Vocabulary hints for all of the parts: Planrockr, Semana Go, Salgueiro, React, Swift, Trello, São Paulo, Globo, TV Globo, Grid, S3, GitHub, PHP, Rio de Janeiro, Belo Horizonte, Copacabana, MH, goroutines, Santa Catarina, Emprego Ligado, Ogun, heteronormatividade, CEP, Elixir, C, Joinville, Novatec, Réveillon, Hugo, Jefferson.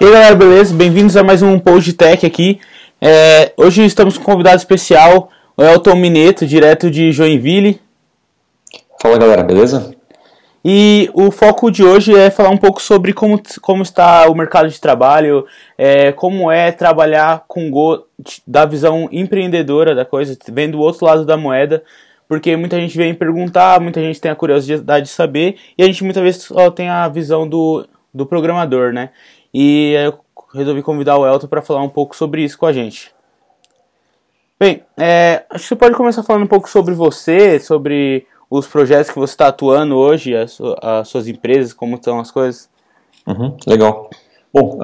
E aí galera, beleza? Bem-vindos a mais um PodTech aqui. Hoje estamos com um convidado especial, o Elton Minetto, direto de Joinville. Fala galera, beleza? E o foco de hoje é falar um pouco sobre como está o mercado de trabalho, como é trabalhar com Go da visão empreendedora da coisa, vendo o outro lado da moeda, porque muita gente vem perguntar, muita gente tem a curiosidade de saber, e a gente muitas vezes só tem a visão do programador, né? E eu resolvi convidar o Elton para falar um pouco sobre isso com a gente. Bem, acho que você pode começar falando um pouco sobre você, sobre os projetos que você está atuando hoje, as suas empresas, como estão as coisas. Legal. Bom,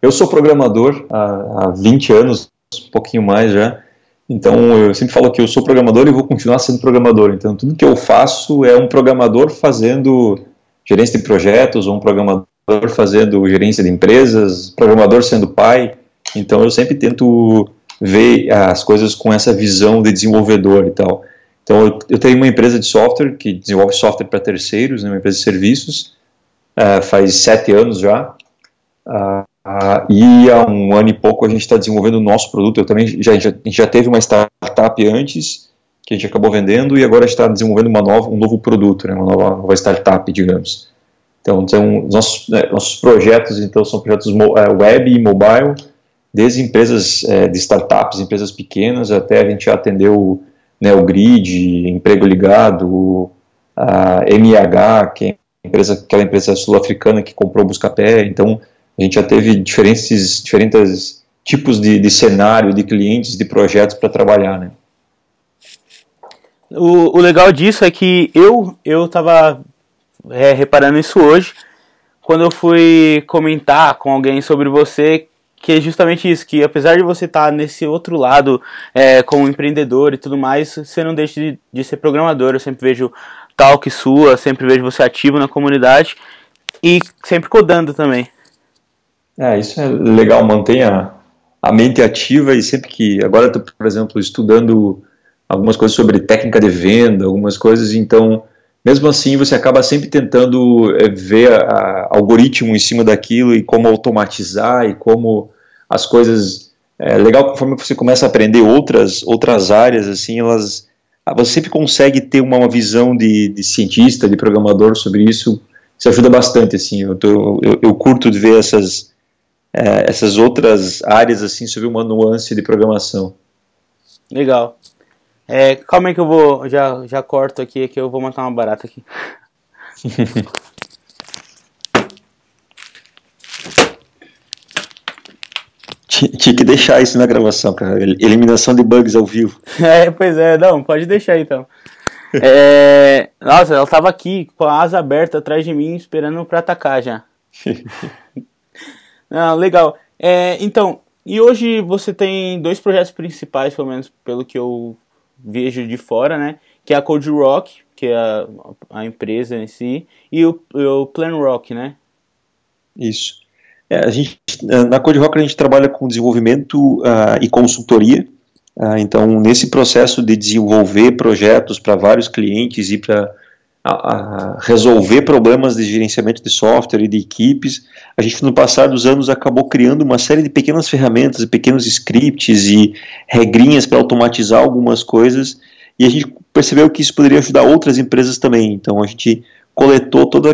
eu sou programador há 20 anos, um pouquinho mais já. Então, eu sempre falo que eu sou programador e vou continuar sendo programador. Então, tudo que eu faço é um programador fazendo gerência de projetos, ou um programador fazendo gerência de empresas, programador sendo pai. Então, eu sempre tento ver as coisas com essa visão de desenvolvedor e tal. Então, eu tenho uma empresa de software que desenvolve software para terceiros, né, uma empresa de serviços, faz 7 anos já, e há um ano e pouco a gente está desenvolvendo o nosso produto. Eu também já teve uma startup antes, que a gente acabou vendendo, e agora a gente está desenvolvendo um novo produto, né, uma nova startup, digamos. Então, nossos projetos são projetos web e mobile, desde empresas de startups, empresas pequenas, até a gente já atendeu, né, o Grid, Emprego Ligado, a MH, que é aquela empresa sul-africana que comprou o Buscapé. Então, a gente já teve diferentes tipos de cenário, de clientes, de projetos para trabalhar, né? O legal disso é que eu estava reparando isso hoje, quando eu fui comentar com alguém sobre você, que é justamente isso, que apesar de você estar nesse outro lado, como empreendedor e tudo mais, você não deixa de ser programador. Eu sempre vejo talk sua, sempre vejo você ativo na comunidade e sempre codando também. Isso é legal, mantém a mente ativa, e sempre que... Agora eu estou, por exemplo, estudando algumas coisas sobre técnica de venda, algumas coisas, então... Mesmo assim, você acaba sempre tentando ver algoritmo em cima daquilo e como automatizar e como as coisas... É legal, conforme você começa a aprender outras áreas, assim, você sempre consegue ter uma visão de cientista, de programador sobre isso. Isso ajuda bastante, assim. Eu curto de ver essas outras áreas, assim, sobre uma nuance de programação. Legal. Calma aí que eu vou... Já corto aqui, que eu vou matar uma barata aqui. Tinha que deixar isso na gravação, cara. Eliminação de bugs ao vivo. Pois é, não, pode deixar então. Nossa, ela tava aqui com a asa aberta atrás de mim, esperando pra atacar já. Não, legal. Então, e hoje você tem 2 projetos principais, pelo menos pelo que eu vejo de fora, né? Que é a Coderockr, que é a empresa em si, e o Planrockr, né? Isso. Na Coderockr a gente trabalha com desenvolvimento e consultoria. Então, nesse processo de desenvolver projetos para vários clientes e para resolver problemas de gerenciamento de software e de equipes, a gente no passar dos anos acabou criando uma série de pequenas ferramentas, pequenos scripts e regrinhas para automatizar algumas coisas, e a gente percebeu que isso poderia ajudar outras empresas também. Então a gente coletou todo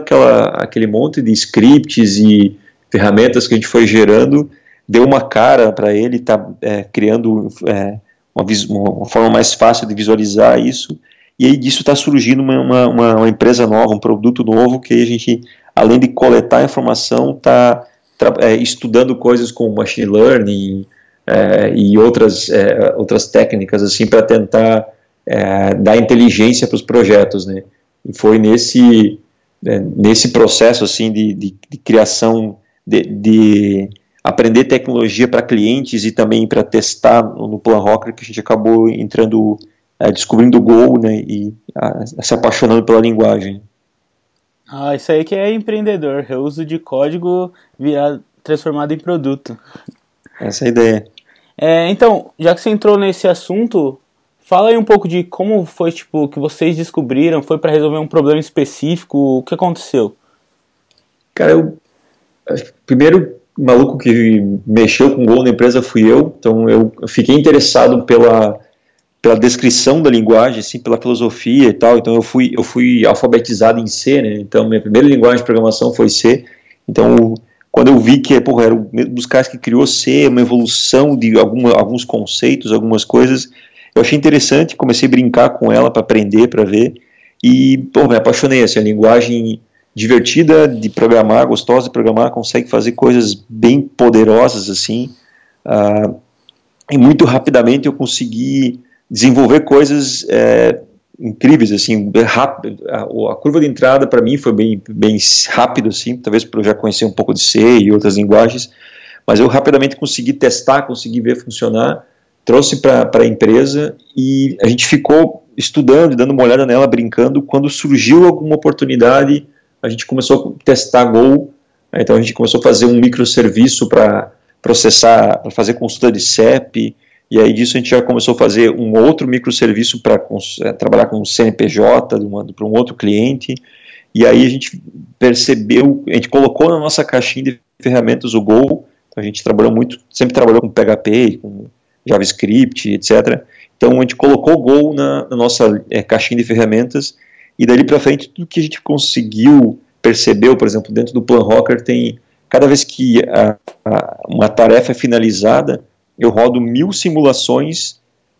aquele monte de scripts e ferramentas que a gente foi gerando, deu uma cara para ele, criando uma forma mais fácil de visualizar isso. E aí disso está surgindo uma empresa nova, um produto novo, que a gente, além de coletar informação, está estudando coisas como machine learning e outras técnicas assim, para tentar dar inteligência para os projetos, né? E foi nesse processo assim, de criação, de aprender tecnologia para clientes e também para testar no Planrockr, que a gente acabou entrando... descobrindo o Go, né, e se apaixonando pela linguagem. Isso aí que é empreendedor, reuso de código transformado em produto. Essa é a ideia. Então, já que você entrou nesse assunto, fala aí um pouco de como foi, que vocês descobriram, foi para resolver um problema específico, o que aconteceu? Cara, primeiro o maluco que mexeu com Go na empresa fui eu, então eu fiquei interessado pela descrição da linguagem, assim, pela filosofia e tal, então eu fui alfabetizado em C, né, então minha primeira linguagem de programação foi C, então quando eu vi que, porra, era um dos caras que criou C, uma evolução de alguns conceitos, algumas coisas, eu achei interessante, comecei a brincar com ela para aprender, para ver, e, pô, me apaixonei, assim, a linguagem divertida de programar, gostosa de programar, consegue fazer coisas bem poderosas, assim, e muito rapidamente eu consegui desenvolver coisas incríveis, assim, rápido. A curva de entrada para mim foi bem, bem rápido, assim, talvez por eu já conhecer um pouco de C e outras linguagens, mas eu rapidamente consegui testar, consegui ver funcionar, trouxe para a empresa e a gente ficou estudando, dando uma olhada nela, brincando. Quando surgiu alguma oportunidade, a gente começou a testar Go, né, então a gente começou a fazer um microserviço para processar, para fazer consulta de CEP, e aí disso a gente já começou a fazer um outro microserviço para trabalhar com o CNPJ para um outro cliente, e aí a gente percebeu, a gente colocou na nossa caixinha de ferramentas o Go, a gente trabalhou muito, sempre trabalhou com PHP, com JavaScript, etc. Então a gente colocou o Go na nossa caixinha de ferramentas, e dali para frente tudo que a gente conseguiu, percebeu, por exemplo, dentro do Planrockr tem, cada vez que uma tarefa é finalizada, eu rodo 1000 simulações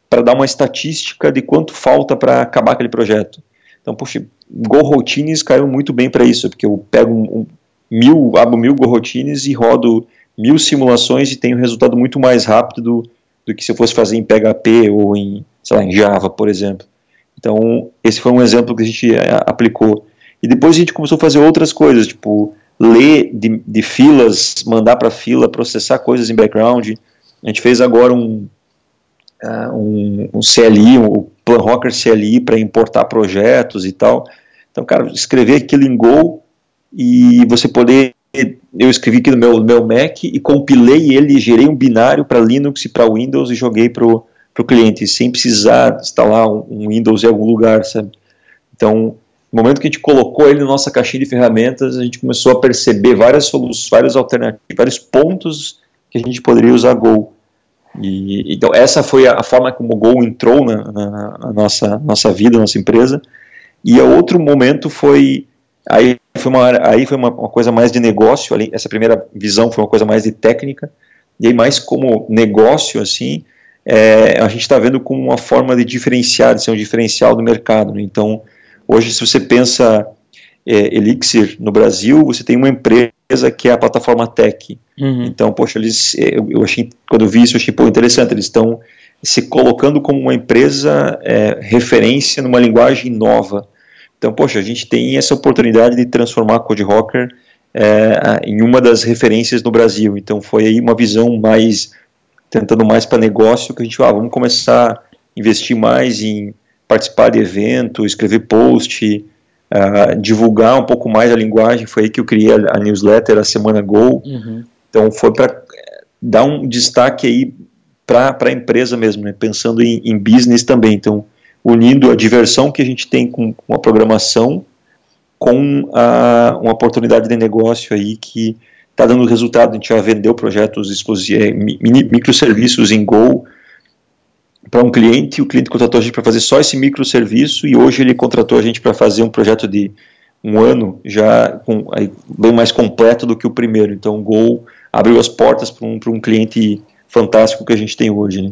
para dar uma estatística de quanto falta para acabar aquele projeto. Então, poxa, goroutines caiu muito bem para isso, porque eu pego abro 1000 goroutines e rodo 1000 simulações e tenho um resultado muito mais rápido do que se eu fosse fazer em PHP ou em, sei lá, em Java, por exemplo. Então, esse foi um exemplo que a gente aplicou. E depois a gente começou a fazer outras coisas, tipo, ler de filas, mandar para fila, processar coisas em background. A gente fez agora um CLI, um Planrockr CLI para importar projetos e tal. Então, cara, escrever aquilo em Go e você poder... Eu escrevi aqui no meu Mac e compilei ele, gerei um binário para Linux e para Windows e joguei para o cliente, sem precisar instalar um Windows em algum lugar, sabe? Então, no momento que a gente colocou ele na nossa caixinha de ferramentas, a gente começou a perceber várias soluções, várias alternativas, vários pontos que a gente poderia usar Go. E, então, essa foi a forma como o Go entrou na nossa vida, nossa empresa. E outro momento foi... Aí foi uma coisa mais de negócio. Ali, essa primeira visão foi uma coisa mais de técnica. E aí, mais como negócio, assim, a gente está vendo como uma forma de diferenciar, de ser um diferencial do mercado, né? Então, hoje, se você pensa Elixir no Brasil, você tem uma empresa que é a plataforma Tech. Uhum. Então, poxa, eu achei, quando eu vi isso, eu achei, pô, interessante, eles estão se colocando como uma empresa referência numa linguagem nova. Então, poxa, a gente tem essa oportunidade de transformar a Coderockr em uma das referências no Brasil. Então, foi aí uma visão mais, tentando mais para negócio, que a gente, vamos começar a investir mais em participar de evento, escrever post, divulgar um pouco mais a linguagem. Foi aí que eu criei a newsletter, a Semana Go. Uhum. Então, foi para dar um destaque aí para a empresa mesmo, né? Pensando em business também. Então, unindo a diversão que a gente tem com a programação com uma oportunidade de negócio aí que está dando resultado. A gente já vendeu projetos exclusivos, microserviços em Go para um cliente. O cliente contratou a gente para fazer só esse microserviço e hoje ele contratou a gente para fazer um projeto de um ano já bem mais completo do que o primeiro. Então o Go abriu as portas para um cliente fantástico que a gente tem hoje, né?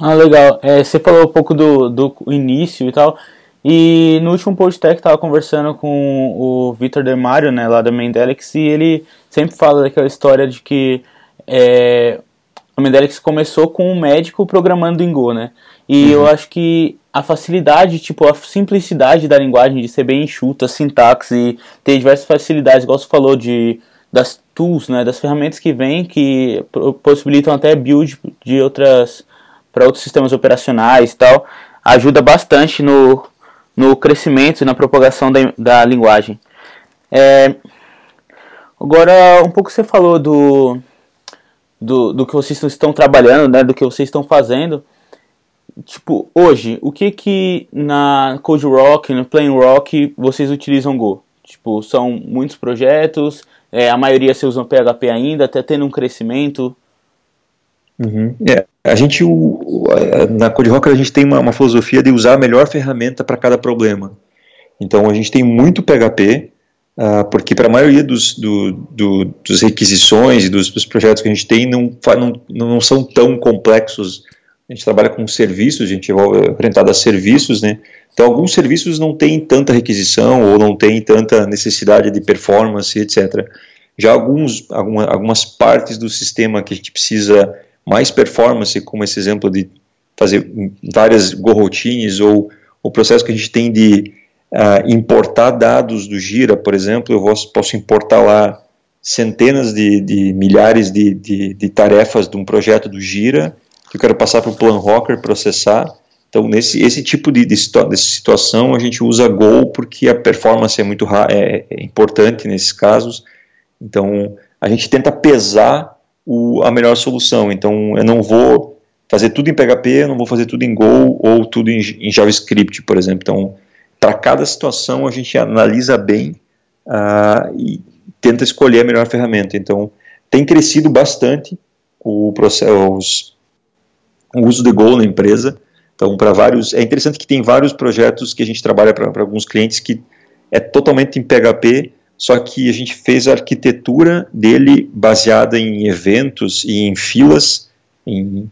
Ah, legal. Você falou um pouco do início e tal, e no último PodTech tava conversando com o Vitor Demário, né, lá da Mendelix, e ele sempre fala daquela história de que a Mendelix começou com um médico programando em Go, né, e eu acho que a facilidade, tipo, a simplicidade da linguagem de ser bem enxuta, a sintaxe, e ter diversas facilidades, igual você falou, das tools, né, das ferramentas que vêm, que possibilitam até build de outras... para outros sistemas operacionais e tal, ajuda bastante no crescimento e na propagação da linguagem. Agora, um pouco você falou do que vocês estão trabalhando, né, do que vocês estão fazendo. Tipo, hoje, o que na Coderockr, no Planrockr, vocês utilizam Go? Tipo, são muitos projetos, a maioria se usa PHP ainda, até tendo um crescimento. Uhum. É, a gente, na Coderockr a gente tem uma filosofia de usar a melhor ferramenta para cada problema. Então a gente tem muito PHP, porque para a maioria dos requisições e dos projetos que a gente tem não são tão complexos. A gente trabalha com serviços, a gente é orientado a serviços, né? Então alguns serviços não tem tanta requisição ou não tem tanta necessidade de performance, etc. Já algumas partes do sistema que a gente precisa mais performance, como esse exemplo de fazer várias goroutines ou o processo que a gente tem de importar dados do Jira, por exemplo, eu posso importar lá centenas de milhares de tarefas de um projeto do Jira que eu quero passar para o Planrockr processar. Então, esse tipo de situação, a gente usa Go porque a performance é muito importante nesses casos. Então, a gente tenta pesar a melhor solução. Então, eu não vou fazer tudo em PHP, eu não vou fazer tudo em Go ou tudo em JavaScript, por exemplo. Então, para cada situação, a gente analisa bem e tenta escolher a melhor ferramenta. Então, tem crescido bastante o uso de Go na empresa. Então, para vários... É interessante que tem vários projetos que a gente trabalha para alguns clientes que é totalmente em PHP, só que a gente fez a arquitetura dele baseada em eventos e em filas, em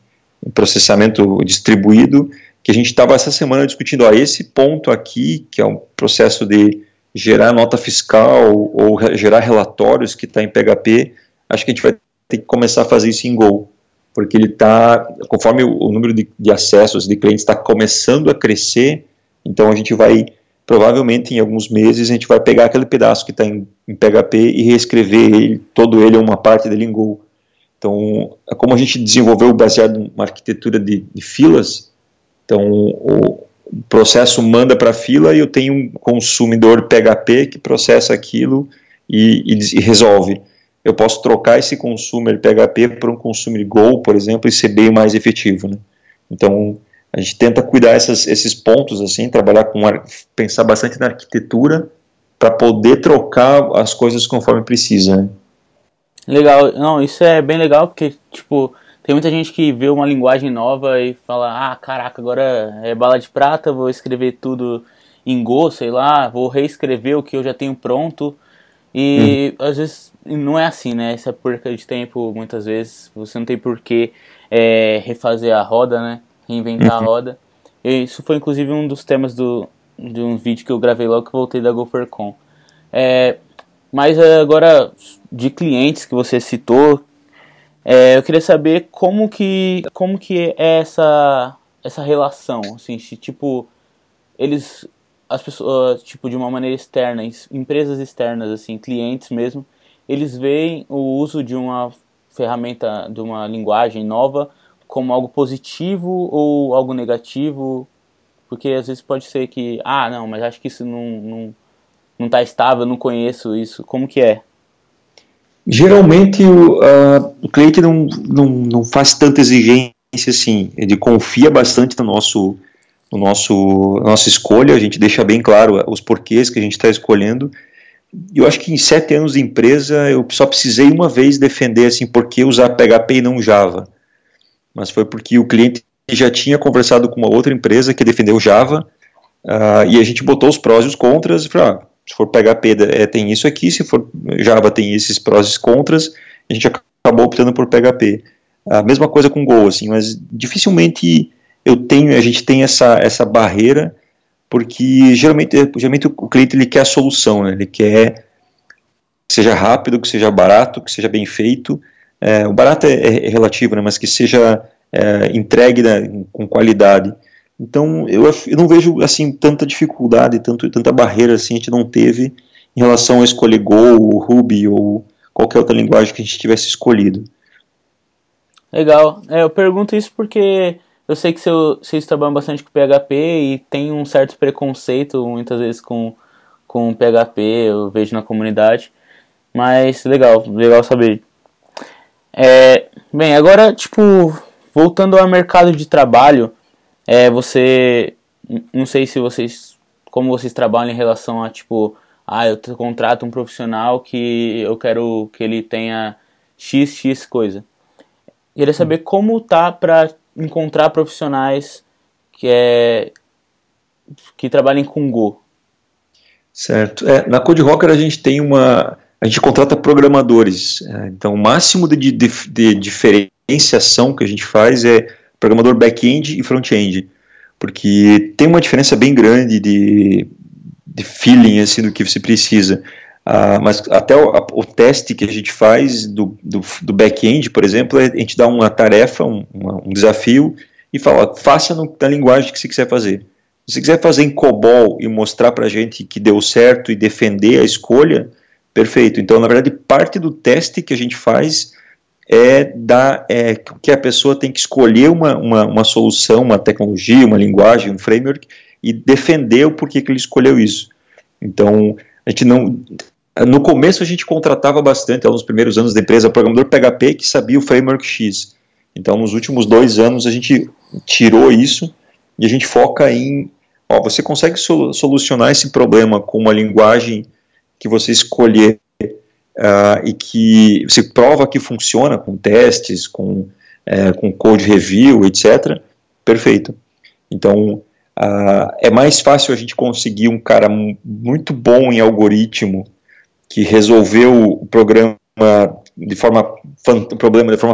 processamento distribuído, que a gente estava essa semana discutindo esse ponto aqui, que é um processo de gerar nota fiscal ou gerar relatórios que está em PHP, acho que a gente vai ter que começar a fazer isso em Go, porque ele está, conforme o número de acessos de clientes está começando a crescer, então a gente vai, provavelmente em alguns meses, a gente vai pegar aquele pedaço que está em PHP e reescrever todo ele ou uma parte dele em Go. Então, como a gente desenvolveu baseado em uma arquitetura de filas, então, o processo manda para a fila e eu tenho um consumidor PHP que processa aquilo e resolve. Eu posso trocar esse consumer PHP por um consumer Go, por exemplo, e ser bem mais efetivo, né? Então, a gente tenta cuidar esses pontos, assim, trabalhar pensar bastante na arquitetura para poder trocar as coisas conforme precisa, né? Legal. Não, isso é bem legal porque, tipo... Tem muita gente que vê uma linguagem nova e fala, caraca, agora é bala de prata, vou escrever tudo em Go, sei lá, vou reescrever o que eu já tenho pronto. E às vezes não é assim, né? Essa perca de tempo, muitas vezes, você não tem por que refazer a roda, né? Reinventar a roda. E isso foi inclusive um dos temas de um vídeo que eu gravei logo que voltei da GopherCon. Mas agora, de clientes que você citou, eu queria saber como que é essa relação, assim, se, tipo, as pessoas, tipo, de uma maneira externa, empresas externas, assim, clientes mesmo, eles veem o uso de uma ferramenta, de uma linguagem nova como algo positivo ou algo negativo, porque às vezes pode ser que, não, mas acho que isso não tá estável, não conheço isso, como que é? Geralmente o cliente não faz tanta exigência assim, ele confia bastante na nossa escolha, a gente deixa bem claro os porquês que a gente está escolhendo. Eu acho que em 7 anos de empresa eu só precisei uma vez defender assim, por que usar PHP e não Java, mas foi porque o cliente já tinha conversado com uma outra empresa que defendeu Java e a gente botou os prós e os contras e falou, se for PHP tem isso aqui, se for Java tem esses prós e contras, a gente acabou optando por PHP. A mesma coisa com Go, assim, mas dificilmente a gente tem essa barreira, porque geralmente o cliente ele quer a solução, né? Ele quer que seja rápido, que seja barato, que seja bem feito. O barato é relativo, né? Mas que seja entregue, né, com qualidade. Então, eu não vejo, assim, tanta dificuldade, tanta barreira, assim, a gente não teve em relação a escolher Go, Ruby ou qualquer outra linguagem que a gente tivesse escolhido. Legal. Eu pergunto isso porque eu sei que vocês trabalham bastante com PHP e tem um certo preconceito, muitas vezes, com PHP, eu vejo na comunidade. Mas, legal saber. Bem, agora, tipo, voltando ao mercado de trabalho... Não sei como vocês trabalham em relação a, tipo, eu contrato um profissional que eu quero que ele tenha x coisa. Queria saber como tá para encontrar profissionais que trabalhem com Go. Certo. Na Coderockr a gente contrata programadores. Então, o máximo de diferenciação que a gente faz é programador back-end e front-end, porque tem uma diferença bem grande de feeling assim, do que você precisa. Mas até o teste que a gente faz do back-end, por exemplo, a gente dá uma tarefa, um desafio, e fala, faça na linguagem que você quiser fazer. Se você quiser fazer em COBOL e mostrar para a gente que deu certo e defender a escolha, perfeito. Então, na verdade, parte do teste que a gente faz é que a pessoa tem que escolher uma solução, uma tecnologia, uma linguagem, um framework, e defender o porquê que ele escolheu isso. Então, a gente não... No começo a gente contratava bastante, nos primeiros anos da empresa, programador PHP que sabia o framework X. Então, nos últimos 2 anos a gente tirou isso e a gente foca em... você consegue solucionar esse problema com uma linguagem que você escolher e que você prova que funciona com testes, com code review, etc. Perfeito. Então, é mais fácil a gente conseguir um cara muito bom em algoritmo que resolveu o problema de forma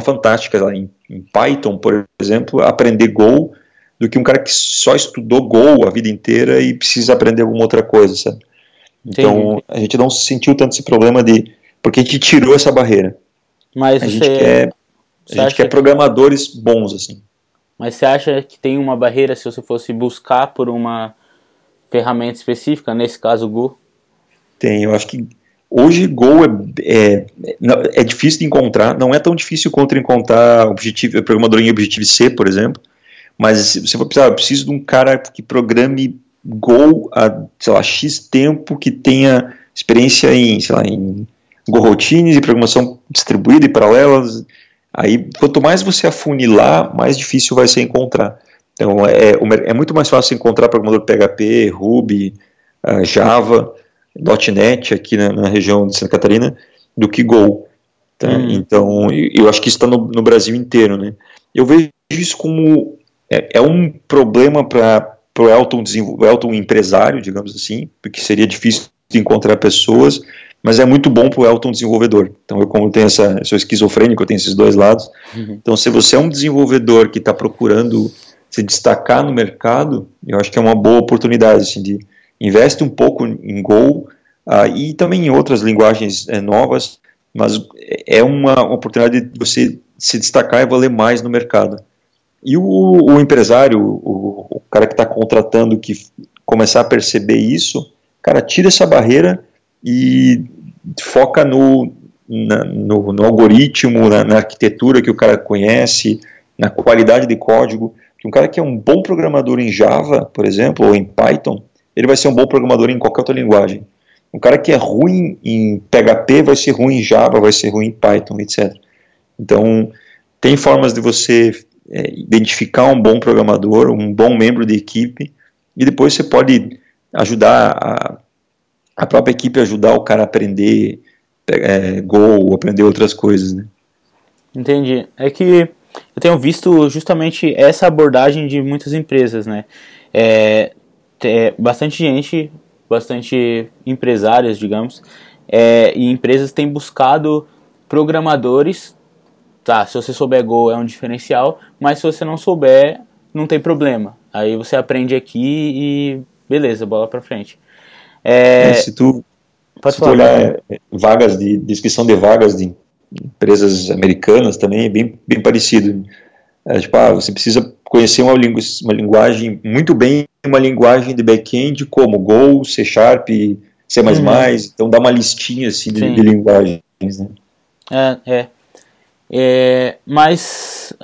fantástica lá em Python, por exemplo, aprender Go, do que um cara que só estudou Go a vida inteira e precisa aprender alguma outra coisa, sabe? Então, sim, a gente não sentiu tanto esse problema porque a gente tirou essa barreira. Mas a gente quer programadores bons, assim. Mas você acha que tem uma barreira se você fosse buscar por uma ferramenta específica, nesse caso Go? Tem, eu acho que hoje Go é difícil de encontrar, não é tão difícil quanto encontrar programador em Objective-C, por exemplo, mas se você precisar, eu preciso de um cara que programe Go há, sei lá, X tempo, que tenha experiência em goroutines e programação distribuída e paralelas. Aí, quanto mais você afunilar, mais difícil vai ser encontrar. Então, é muito mais fácil encontrar programador PHP, Ruby, Java, .NET aqui na região de Santa Catarina, do que Go. Tá? Então, eu acho que isso está no Brasil inteiro, né? Eu vejo isso como um problema para o Elton empresário, digamos assim, porque seria difícil de encontrar pessoas, mas é muito bom para o Elton desenvolvedor. Então, como eu tenho eu sou esquizofrênico, eu tenho esses 2 lados. Uhum. Então, se você é um desenvolvedor que está procurando se destacar no mercado, eu acho que é uma boa oportunidade, assim, de investe um pouco em Go e também em outras linguagens novas, mas é uma oportunidade de você se destacar e valer mais no mercado. E o empresário, o cara que está contratando, que começar a perceber isso, cara, tira essa barreira e foca no algoritmo, na arquitetura que o cara conhece, na qualidade de código. Um cara que é um bom programador em Java, por exemplo, ou em Python, ele vai ser um bom programador em qualquer outra linguagem. Um cara que é ruim em PHP vai ser ruim em Java, vai ser ruim em Python, etc. Então, tem formas de você identificar um bom programador, um bom membro de equipe, e depois você pode ajudar a própria equipe, ajudar o cara a aprender Go, aprender outras coisas, né? Entendi. É que eu tenho visto justamente essa abordagem de muitas empresas, né? Bastante empresários, digamos, e empresas têm buscado programadores. Tá, se você souber Go é um diferencial, mas se você não souber, não tem problema. Aí você aprende aqui e beleza, bola pra frente. Se tu olhar vagas de descrição de vagas de empresas americanas também, é bem parecido. Você precisa conhecer uma linguagem muito bem, uma linguagem de back-end como Go, C Sharp, C++, então dá uma listinha assim de linguagens, né? Mas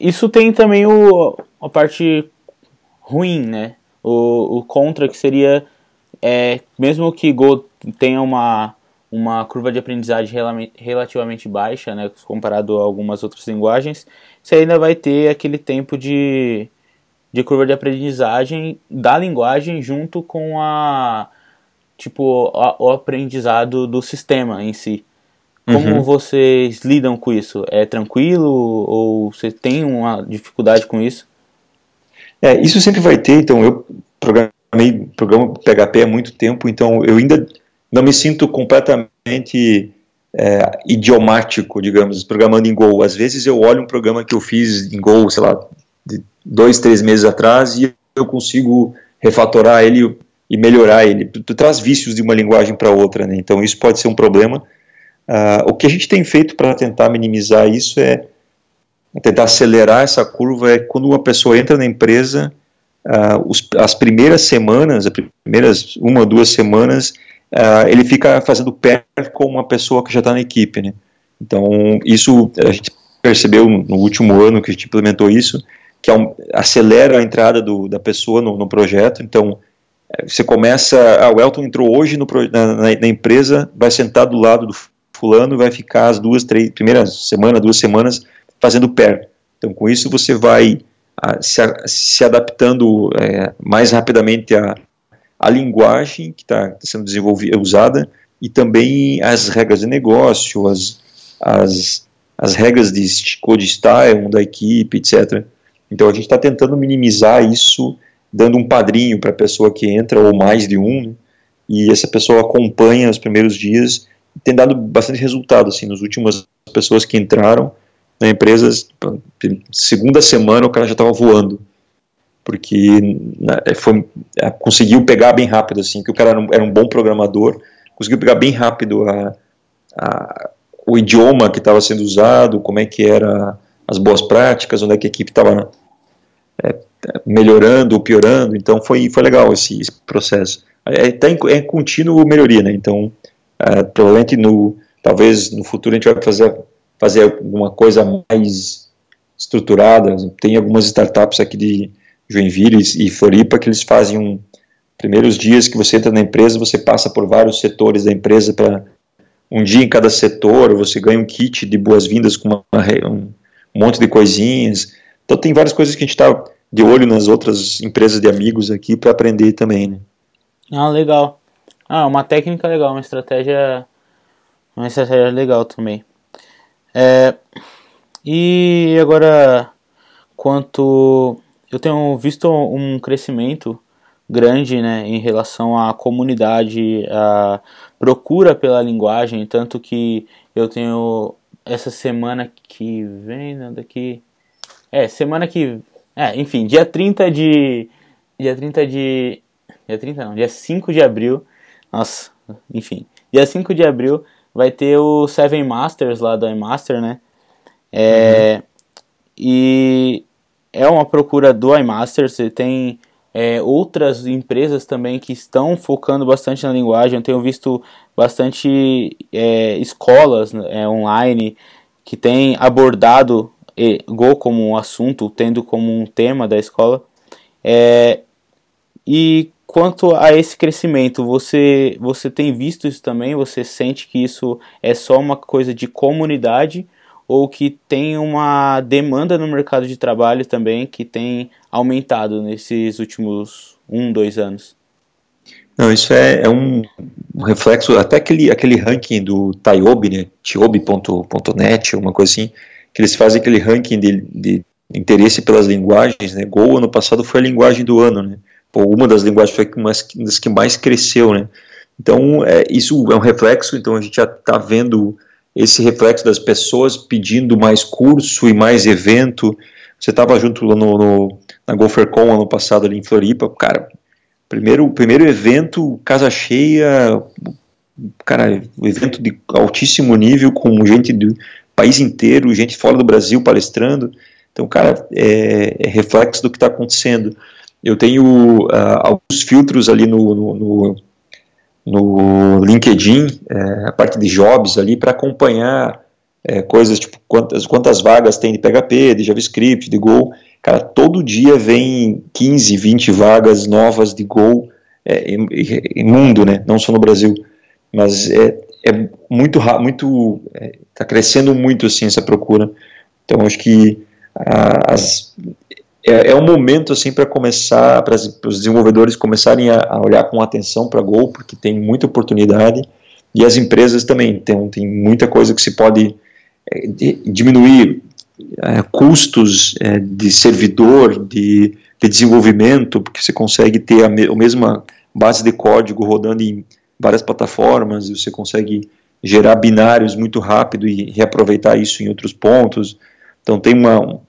isso tem também a parte ruim, né? O contra, que seria, mesmo que Go tenha uma curva de aprendizagem relativamente baixa, né, comparado a algumas outras linguagens, você ainda vai ter aquele tempo de curva de aprendizagem da linguagem junto com tipo, o aprendizado do sistema em si. Como vocês lidam com isso? É tranquilo ou você tem uma dificuldade com isso? É, isso sempre vai ter. Então, eu programo PHP há muito tempo, então eu ainda não me sinto completamente idiomático, digamos, programando em Go. Às vezes eu olho um programa que eu fiz em Go, sei lá, de 2, 3 meses atrás, e eu consigo refatorar ele e melhorar ele. Tu traz vícios de uma linguagem para outra, né? Então isso pode ser um problema. O que a gente tem feito para tentar minimizar isso é tentar acelerar essa curva. É quando uma pessoa entra na empresa, as primeiras 1 ou 2 semanas, ele fica fazendo pair com uma pessoa que já está na equipe, né? Então isso a gente percebeu no último ano que a gente implementou isso, que acelera a entrada da pessoa no projeto. então você começa, o Elton entrou hoje na empresa, vai sentar do lado do fulano, vai ficar as 2, 3 primeiras semanas, 2 semanas fazendo pair. Então com isso você vai se adaptando mais rapidamente à linguagem que está sendo desenvolvida, usada, e também às regras de negócio, as regras de code style da equipe, etc. Então a gente está tentando minimizar isso, dando um padrinho para a pessoa que entra, ou mais de um, né? E essa pessoa acompanha os primeiros dias. Tem dado bastante resultado, assim, nas últimas pessoas que entraram na empresa, segunda semana o cara já estava voando, porque conseguiu pegar bem rápido, assim, que o cara era um bom programador, conseguiu pegar bem rápido o idioma que estava sendo usado, como é que era as boas práticas, onde é que a equipe estava melhorando ou piorando. Então foi legal esse processo. É contínua melhoria, né? Então provavelmente talvez no futuro a gente vai fazer alguma coisa mais estruturada. Tem algumas startups aqui de Joinville e Floripa que eles fazem primeiros dias que você entra na empresa, você passa por vários setores da empresa, para um dia em cada setor, você ganha um kit de boas-vindas com um monte de coisinhas. Então tem várias coisas que a gente está de olho nas outras empresas de amigos aqui para aprender também, né? Ah, legal. Ah, uma técnica legal, uma estratégia legal também. E agora, quanto... Eu tenho visto um crescimento grande, né, em relação à comunidade, à procura pela linguagem, tanto que eu tenho essa semana que vem, dia 30 de... dia 5 de abril... Dia 5 de abril vai ter o 7 Masters lá do iMaster, né? E é uma procura do iMaster. Você tem outras empresas também que estão focando bastante na linguagem. Eu tenho visto bastante escolas online que têm abordado Go como um assunto, tendo como um tema da escola. E quanto a esse crescimento, você tem visto isso também? Você sente que isso é só uma coisa de comunidade, ou que tem uma demanda no mercado de trabalho também que tem aumentado nesses últimos 1, 2 anos? Não, isso é um reflexo, até aquele ranking do Tayobi, né, tiobi.net, alguma coisa assim, que eles fazem aquele ranking de interesse pelas linguagens, né? Go, ano passado, foi a linguagem do ano, né? Uma das linguagens foi uma das que mais cresceu, né? Então isso é um reflexo. Então a gente já está vendo esse reflexo das pessoas pedindo mais curso e mais evento. Você estava junto na GopherCon ano passado ali em Floripa, cara, primeiro evento, casa cheia, cara, um evento de altíssimo nível, com gente do país inteiro, gente fora do Brasil palestrando. Então, cara, é reflexo do que está acontecendo. Eu tenho alguns filtros ali no LinkedIn, a parte de jobs ali, para acompanhar coisas tipo quantas vagas tem de PHP, de JavaScript, de Go. Cara, todo dia vem 15, 20 vagas novas de Go em mundo, né? Não só no Brasil. Mas é muito rápido, está crescendo muito, assim, essa procura. Então, acho que é um momento assim para começar, para os desenvolvedores começarem a olhar com atenção para Go, porque tem muita oportunidade, e as empresas também, tem muita coisa que se pode diminuir custos de servidor, de desenvolvimento, porque você consegue ter a mesma base de código rodando em várias plataformas, e você consegue gerar binários muito rápido e reaproveitar isso em outros pontos. Então tem um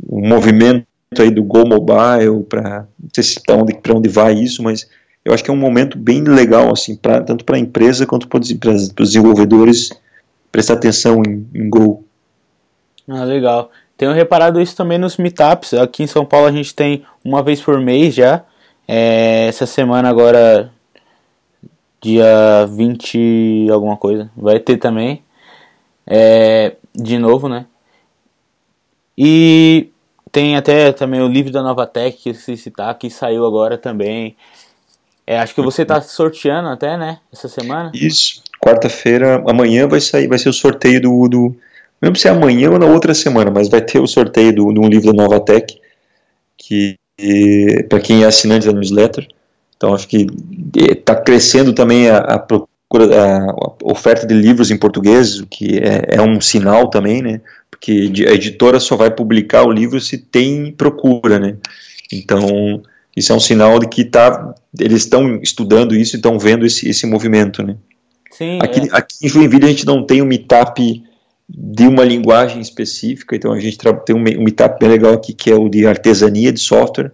movimento aí do Go Mobile, não sei se para onde vai isso, mas eu acho que é um momento bem legal, assim, tanto para a empresa quanto para os desenvolvedores prestar atenção em Go. Ah, legal. Tenho reparado isso também nos meetups. Aqui em São Paulo a gente tem uma vez por mês já. Essa semana agora, dia 20 alguma coisa, vai ter também. De novo, né? E tem até também o livro da Novatec, que se citar, que saiu agora também. Acho que você está sorteando até, né? Essa semana. Isso. Quarta-feira, amanhã vai ser o sorteio do... Não lembro se é amanhã ou na outra semana, mas vai ter o sorteio de um livro da Novatec, que para quem é assinante da newsletter. Então acho que está crescendo também a oferta de livros em português, o que é um sinal também, né? Porque a editora só vai publicar o livro se tem procura, né? Então isso é um sinal de que eles estão estudando isso e estão vendo esse movimento, né? Sim, aqui em Joinville a gente não tem um meetup de uma linguagem específica, então a gente tem um meetup bem legal aqui, que é o de artesania de software,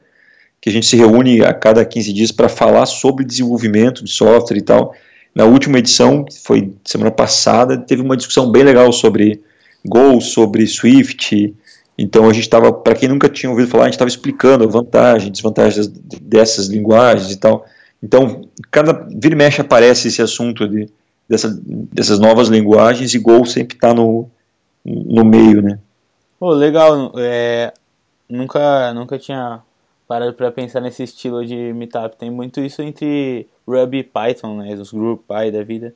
que a gente se reúne a cada 15 dias para falar sobre desenvolvimento de software e tal. Na última edição, que foi semana passada, teve uma discussão bem legal sobre Go, sobre Swift. Então a gente estava, para quem nunca tinha ouvido falar, a gente estava explicando a vantagem, desvantagens dessas linguagens e tal. Então, vira e mexe aparece esse assunto dessas novas linguagens, e Go sempre está no meio, né? Pô, legal. Nunca tinha parado para pensar nesse estilo de meetup. Tem muito isso entre Ruby e Python, né? Os GroupPy da vida.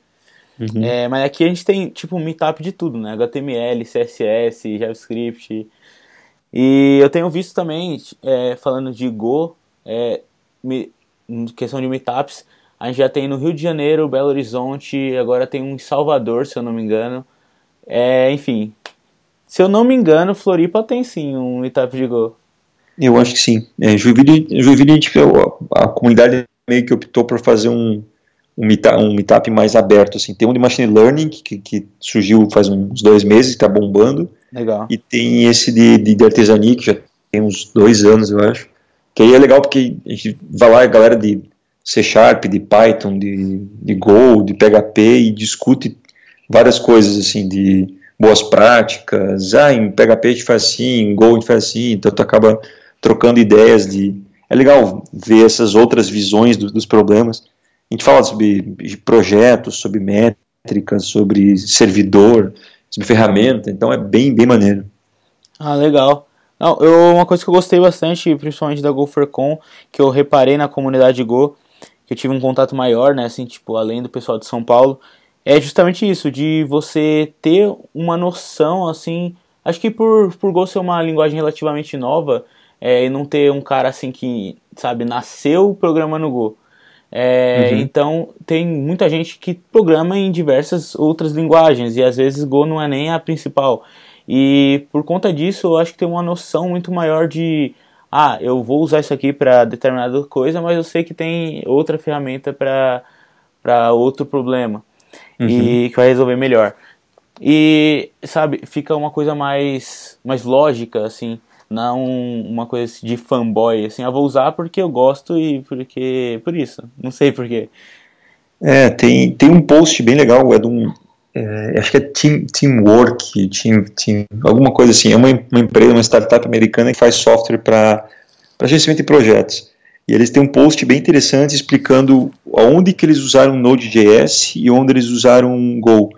Uhum. Mas aqui a gente tem tipo um meetup de tudo, né? HTML, CSS, JavaScript. E eu tenho visto também, falando de Go, questão de meetups, a gente já tem no Rio de Janeiro, Belo Horizonte, agora tem um em Salvador, se eu não me engano. Enfim, se eu não me engano, Floripa tem sim um meetup de Go. Eu acho que sim. Joinville, a comunidade meio que optou por fazer um meetup mais aberto, assim. Tem um de machine learning, que surgiu faz uns 2 meses, está bombando. Legal. E tem esse de artesania, que já tem uns 2 anos, eu acho. Que aí é legal porque a gente vai lá, a galera de C Sharp, de Python, de Go, de PHP, e discute várias coisas, assim, de boas práticas. Em PHP a gente faz assim, em Go a gente faz assim, então tu acaba trocando ideias É legal ver essas outras visões dos problemas. A gente fala sobre projetos, sobre métricas, sobre servidor, sobre ferramenta, então é bem, bem maneiro. Ah, legal. Não, uma coisa que eu gostei bastante, principalmente da GopherCon, que eu reparei na comunidade Go, que eu tive um contato maior, né, assim, tipo, além do pessoal de São Paulo, é justamente isso, de você ter uma noção, assim, acho que por Go ser uma linguagem relativamente nova, e não ter um cara, assim, que, sabe, nasceu programando Go. Uhum. Então, tem muita gente que programa em diversas outras linguagens, e às vezes Go não é nem a principal. E por conta disso, eu acho que tem uma noção muito maior de... eu vou usar isso aqui para determinada coisa, mas eu sei que tem outra ferramenta para outro problema. Uhum. E que vai resolver melhor. E, sabe, fica uma coisa mais lógica, assim, não uma coisa de fanboy, assim, vou usar porque eu gosto e porque... por isso, não sei porquê. Tem um post bem legal, é de um... acho que é Teamwork, alguma coisa assim. É uma empresa, uma startup americana que faz software para gerenciamento de projetos. E eles têm um post bem interessante explicando onde que eles usaram Node.js e onde eles usaram Go.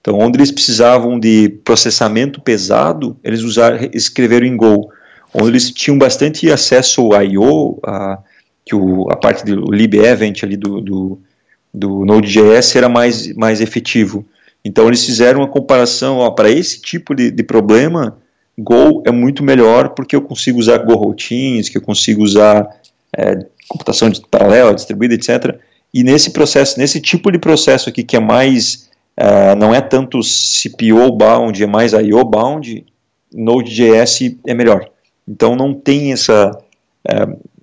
Então, onde eles precisavam de processamento pesado, eles escreveram em Go. Onde eles tinham bastante acesso ao I.O., a parte do libEvent ali do Node.js era mais efetivo. Então eles fizeram uma comparação, para esse tipo de problema, Go é muito melhor porque eu consigo usar goroutines, que eu consigo usar computação paralela, distribuída, etc. E nesse processo, nesse tipo de processo aqui que é mais, não é tanto CPO bound, é mais IO bound, Node.js é melhor. Então não tem essa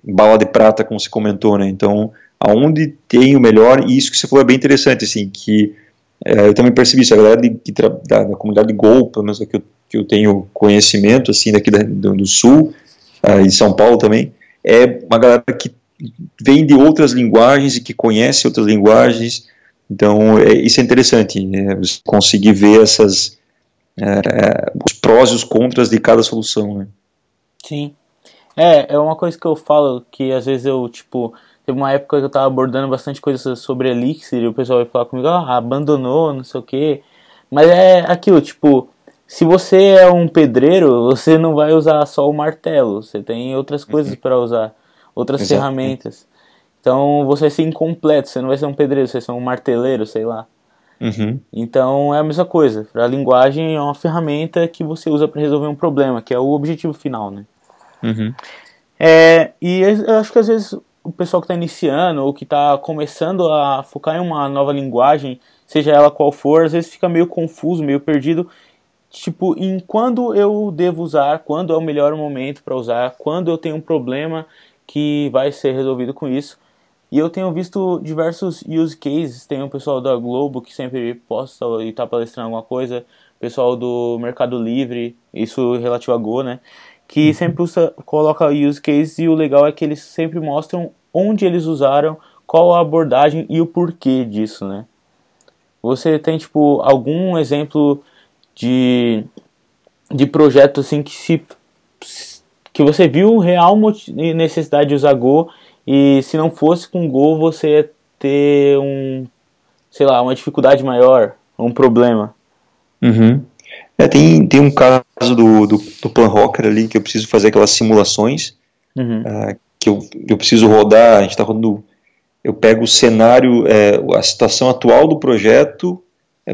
bala de prata, como se comentou, né? Então, aonde tem o melhor, e isso que você falou é bem interessante, assim, que eu também percebi isso, a galera da comunidade Go, pelo menos que eu tenho conhecimento, assim, daqui do Sul, e São Paulo também, é uma galera que vem de outras linguagens e que conhece outras linguagens, então isso é interessante, né? Você conseguir ver essas, os prós e os contras de cada solução, né? Sim. É uma coisa que eu falo, que às vezes eu, tipo, teve uma época que eu tava abordando bastante coisas sobre Elixir, e o pessoal vai falar comigo, abandonou, não sei o quê. Mas é aquilo, tipo, se você é um pedreiro, você não vai usar só o martelo, você tem outras coisas para usar, outras ferramentas. Então você vai ser incompleto, você não vai ser um pedreiro, você vai ser um marteleiro, sei lá. Então é a mesma coisa, a linguagem é uma ferramenta que você usa para resolver um problema, que é o objetivo final, né? E eu acho que às vezes o pessoal que está iniciando ou que está começando a focar em uma nova linguagem, seja ela qual for, às vezes fica meio confuso, meio perdido, tipo, em quando eu devo usar, quando é o melhor momento para usar, quando eu tenho um problema que vai ser resolvido com isso. E eu tenho visto diversos use cases, tem o pessoal da Globo que sempre posta e está palestrando alguma coisa, o pessoal do Mercado Livre, isso relativo a Go, né? Que sempre coloca use case, e o legal é que eles sempre mostram onde eles usaram, qual a abordagem e o porquê disso, né? Você tem, tipo, algum exemplo de projeto, assim, que você viu real necessidade de usar Go, e se não fosse com Go, você ia ter uma dificuldade maior, um problema? Tem um caso do Planrockr ali, que eu preciso fazer aquelas simulações, que eu preciso rodar, a gente está rodando, eu pego o cenário, a situação atual do projeto,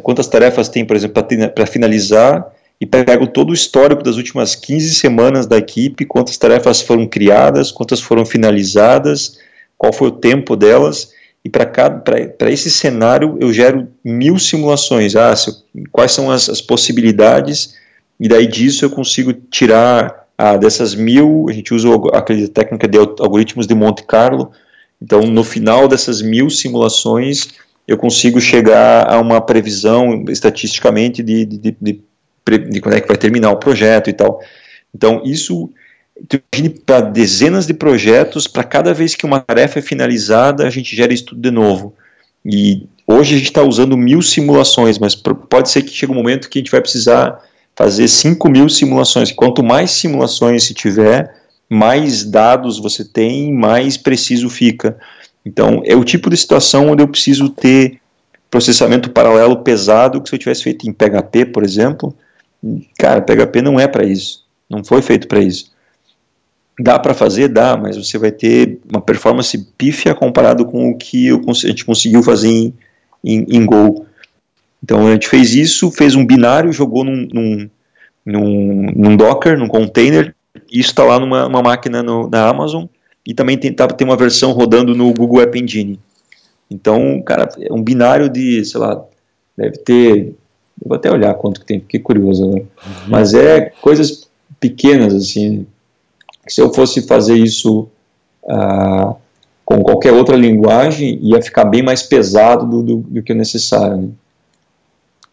quantas tarefas tem, por exemplo, para finalizar, e pego todo o histórico das últimas 15 semanas da equipe, quantas tarefas foram criadas, quantas foram finalizadas, qual foi o tempo delas, e para esse cenário eu gero 1000 simulações, quais são as possibilidades, e daí disso eu consigo tirar dessas 1000, a gente usa aquela técnica de algoritmos de Monte Carlo, então no final dessas 1000 simulações eu consigo chegar a uma previsão estatisticamente de quando é que vai terminar o projeto e tal. Então isso, imagine para dezenas de projetos, para cada vez que uma tarefa é finalizada, a gente gera isso tudo de novo. E hoje a gente está usando 1000 simulações, mas pode ser que chegue um momento que a gente vai precisar fazer 5000 simulações. Quanto mais simulações se tiver, mais dados você tem, mais preciso fica. Então, é o tipo de situação onde eu preciso ter processamento paralelo pesado, que se eu tivesse feito em PHP, por exemplo, cara, PHP não é para isso, não foi feito para isso. Dá para fazer? Dá, mas você vai ter uma performance pífia comparado com o que a gente conseguiu fazer em Go. Então a gente fez isso, fez um binário, jogou num Docker, num container, isso está lá numa máquina na Amazon, e também tem uma versão rodando no Google App Engine. Então, cara, é um binário de, sei lá, deve ter, eu vou até olhar quanto que tem, fiquei curioso, né? Mas é coisas pequenas, assim, se eu fosse fazer isso com qualquer outra linguagem, ia ficar bem mais pesado do que o necessário, né?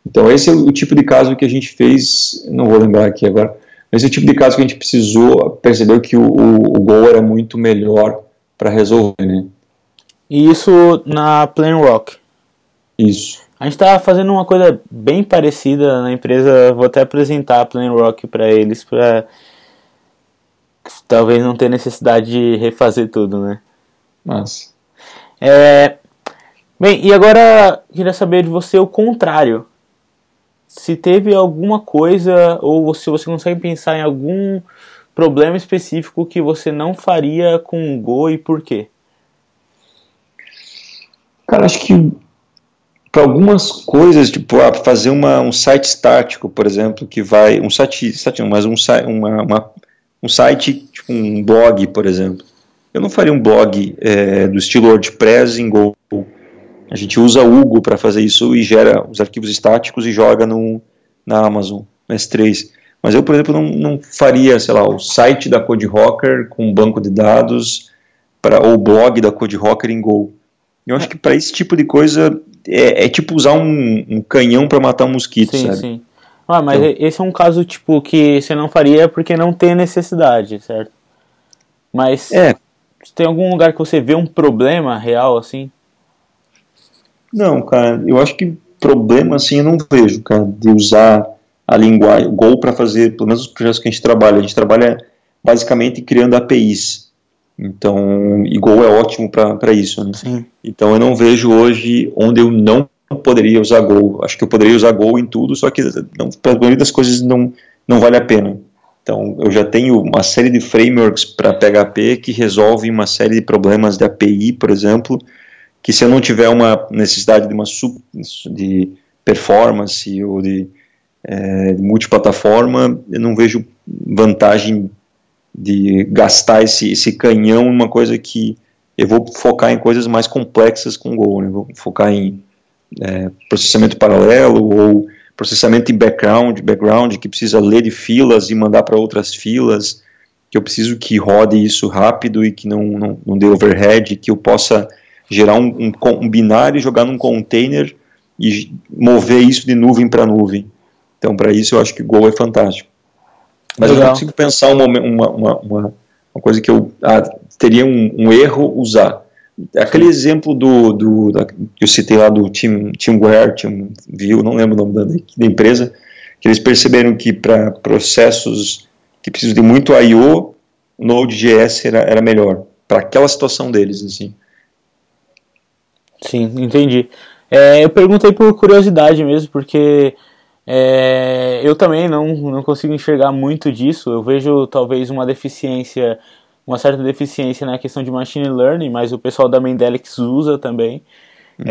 Então esse é o tipo de caso que a gente fez, não vou lembrar aqui agora, mas esse é o tipo de caso que a gente precisou, percebeu que o Go era muito melhor para resolver, né? E isso na Planrockr. Isso. A gente tá fazendo uma coisa bem parecida na empresa, vou até apresentar a Planrockr para eles, para talvez não ter necessidade de refazer tudo, né? Mas... Bem, e agora queria saber de você o contrário. Se teve alguma coisa, ou se você consegue pensar em algum problema específico que você não faria com o Go e por quê? Cara, acho que para algumas coisas, tipo, fazer um site estático, por exemplo, que vai, um site estático, mas um site, tipo um blog, por exemplo. Eu não faria um blog do estilo WordPress em Go. A gente usa o Hugo para fazer isso e gera os arquivos estáticos e joga na Amazon, no S3. Mas eu, por exemplo, não faria, sei lá, o site da Coderockr com um banco de dados ou o blog da Coderockr em Go. Eu acho que para esse tipo de coisa é tipo usar um canhão para matar um mosquito, sim, sabe? Sim. Ah, mas então, esse é um caso tipo que você não faria porque não tem necessidade, certo? Mas tem algum lugar que você vê um problema real, assim? Não, cara, eu acho que problema, assim, eu não vejo, cara, de usar a linguagem, o Go para fazer, pelo menos os projetos que a gente trabalha basicamente criando APIs. Então, e Go é ótimo para isso, né? Sim. Então eu não vejo hoje onde eu não poderia usar Go. Acho que eu poderia usar Go em tudo, só que para a maioria das coisas não vale a pena. Então eu já tenho uma série de frameworks para PHP que resolvem uma série de problemas de API, por exemplo, que se eu não tiver uma necessidade de de performance ou de multiplataforma, eu não vejo vantagem de gastar esse canhão em uma coisa que eu vou focar em coisas mais complexas com Go, né? Vou focar em processamento paralelo ou processamento em background que precisa ler de filas e mandar para outras filas, que eu preciso que rode isso rápido e que não dê overhead, que eu possa gerar um binário e jogar num container e mover isso de nuvem para nuvem. Então para isso eu acho que Go é fantástico. Mas legal. Eu não consigo pensar uma coisa que eu teria um erro usar. Aquele exemplo que eu citei lá do Teamware, Teamview, não lembro o nome da empresa, que eles perceberam que para processos que precisam de muito I/O, o Node.js era melhor, para aquela situação deles, assim. Sim, entendi. Eu perguntei por curiosidade mesmo, porque... eu também não consigo enxergar muito disso. Eu vejo talvez uma certa deficiência na questão de machine learning, mas o pessoal da Mendelix usa também. Uhum.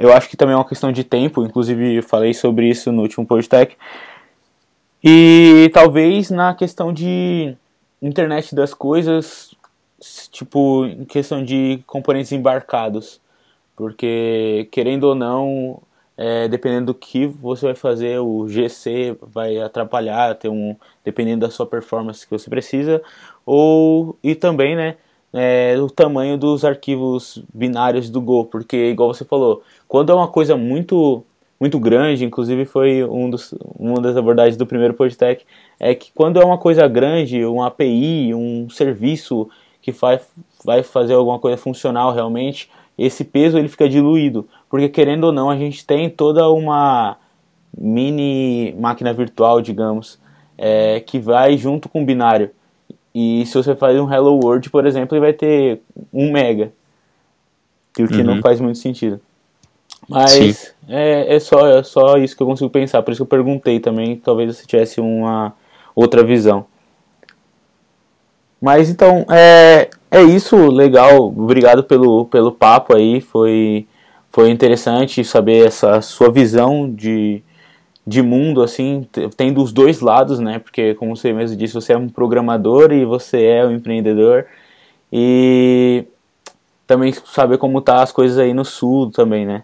Eu acho que também é uma questão de tempo, inclusive eu falei sobre isso no último PodTech. E talvez na questão de internet das coisas, tipo em questão de componentes embarcados, porque querendo ou não... dependendo do que você vai fazer, o GC vai atrapalhar, dependendo da sua performance que você precisa, e também, né, o tamanho dos arquivos binários do Go, porque, igual você falou, quando é uma coisa muito, muito grande, inclusive foi uma das abordagens do primeiro PodTech, é que quando é uma coisa grande, uma API, um serviço que vai fazer alguma coisa funcional realmente, esse peso ele fica diluído, porque querendo ou não a gente tem toda uma mini máquina virtual, digamos, que vai junto com o binário. E se você faz um Hello World, por exemplo, ele vai ter 1 mega, o que não faz muito sentido. Mas é só isso que eu consigo pensar, por isso que eu perguntei também, talvez você tivesse uma outra visão. Mas então, é isso, legal, obrigado pelo papo aí, foi interessante saber essa sua visão de mundo, assim, tendo os dois lados, né, porque como você mesmo disse, você é um programador e você é um empreendedor, e também saber como tá as coisas aí no sul também, né.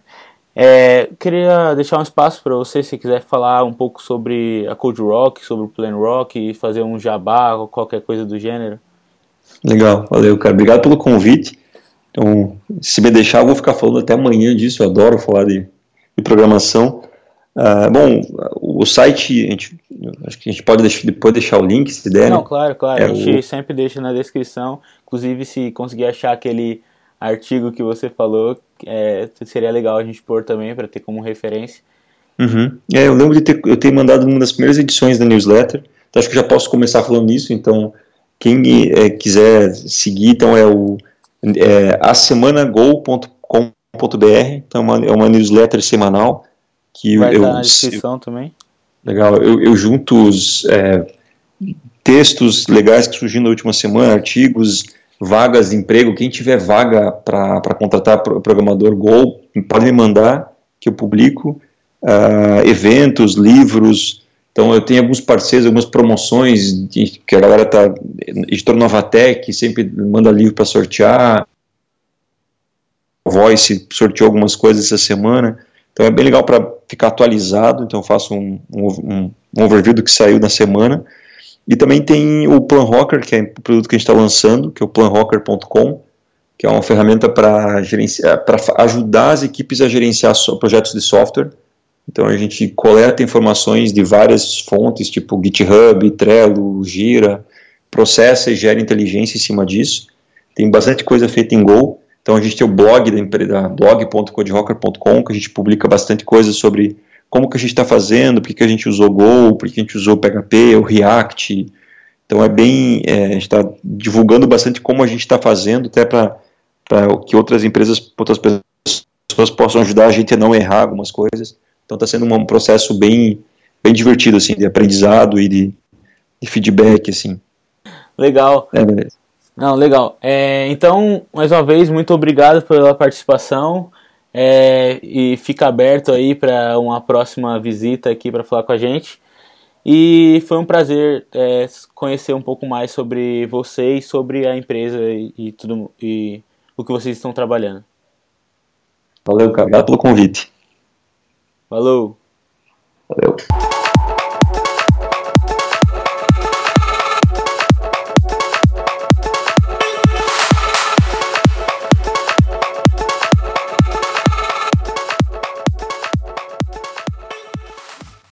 Queria deixar um espaço para você, se quiser falar um pouco sobre a Coderockr, sobre o Planrockr, fazer um jabá, qualquer coisa do gênero. Legal, valeu, cara. Obrigado pelo convite. Então, se me deixar, eu vou ficar falando até amanhã disso. Eu adoro falar de programação. Bom, o site, acho que a gente pode depois deixar o link, se der. Não, né? Claro. A gente sempre deixa na descrição. Inclusive, se conseguir achar aquele artigo que você falou, seria legal a gente pôr também para ter como referência. Uhum. Eu lembro de ter mandado uma das primeiras edições da newsletter, então acho que já posso começar falando nisso. Então quem quiser seguir, então a semanagol.com.br, então é uma newsletter semanal que vai estar na descrição também. Legal, eu junto os textos legais que surgiram na última semana, artigos, vagas de emprego. Quem tiver vaga para contratar programador Go, pode me mandar, que eu publico, eventos, livros. Então eu tenho alguns parceiros, algumas promoções, que a galera está, editor Novatec, sempre manda livro para sortear, Voice sorteou algumas coisas essa semana, então é bem legal para ficar atualizado. Então eu faço um overview do que saiu na semana. E também tem o Planrockr, que é o produto que a gente está lançando, que é o planrockr.com, que é uma ferramenta para ajudar as equipes a gerenciar projetos de software. Então a gente coleta informações de várias fontes, tipo GitHub, Trello, Jira, processa e gera inteligência em cima disso. Tem bastante coisa feita em Go. Então a gente tem o blog da empresa, blog.coderockr.com, que a gente publica bastante coisa sobre como que a gente está fazendo, por que a gente usou Go, por que a gente usou o PHP, o React. Então é bem, a gente está divulgando bastante como a gente está fazendo, até para que outras empresas, outras pessoas possam ajudar a gente a não errar algumas coisas. Então está sendo um processo bem, bem divertido, assim, de aprendizado e de feedback, assim. Legal. É, beleza. Não, legal. Então, mais uma vez, muito obrigado pela participação. E fica aberto aí para uma próxima visita aqui para falar com a gente. E foi um prazer conhecer um pouco mais sobre vocês, sobre a empresa e o que vocês estão trabalhando. Valeu, cara. Obrigado pelo convite. Falou. Valeu.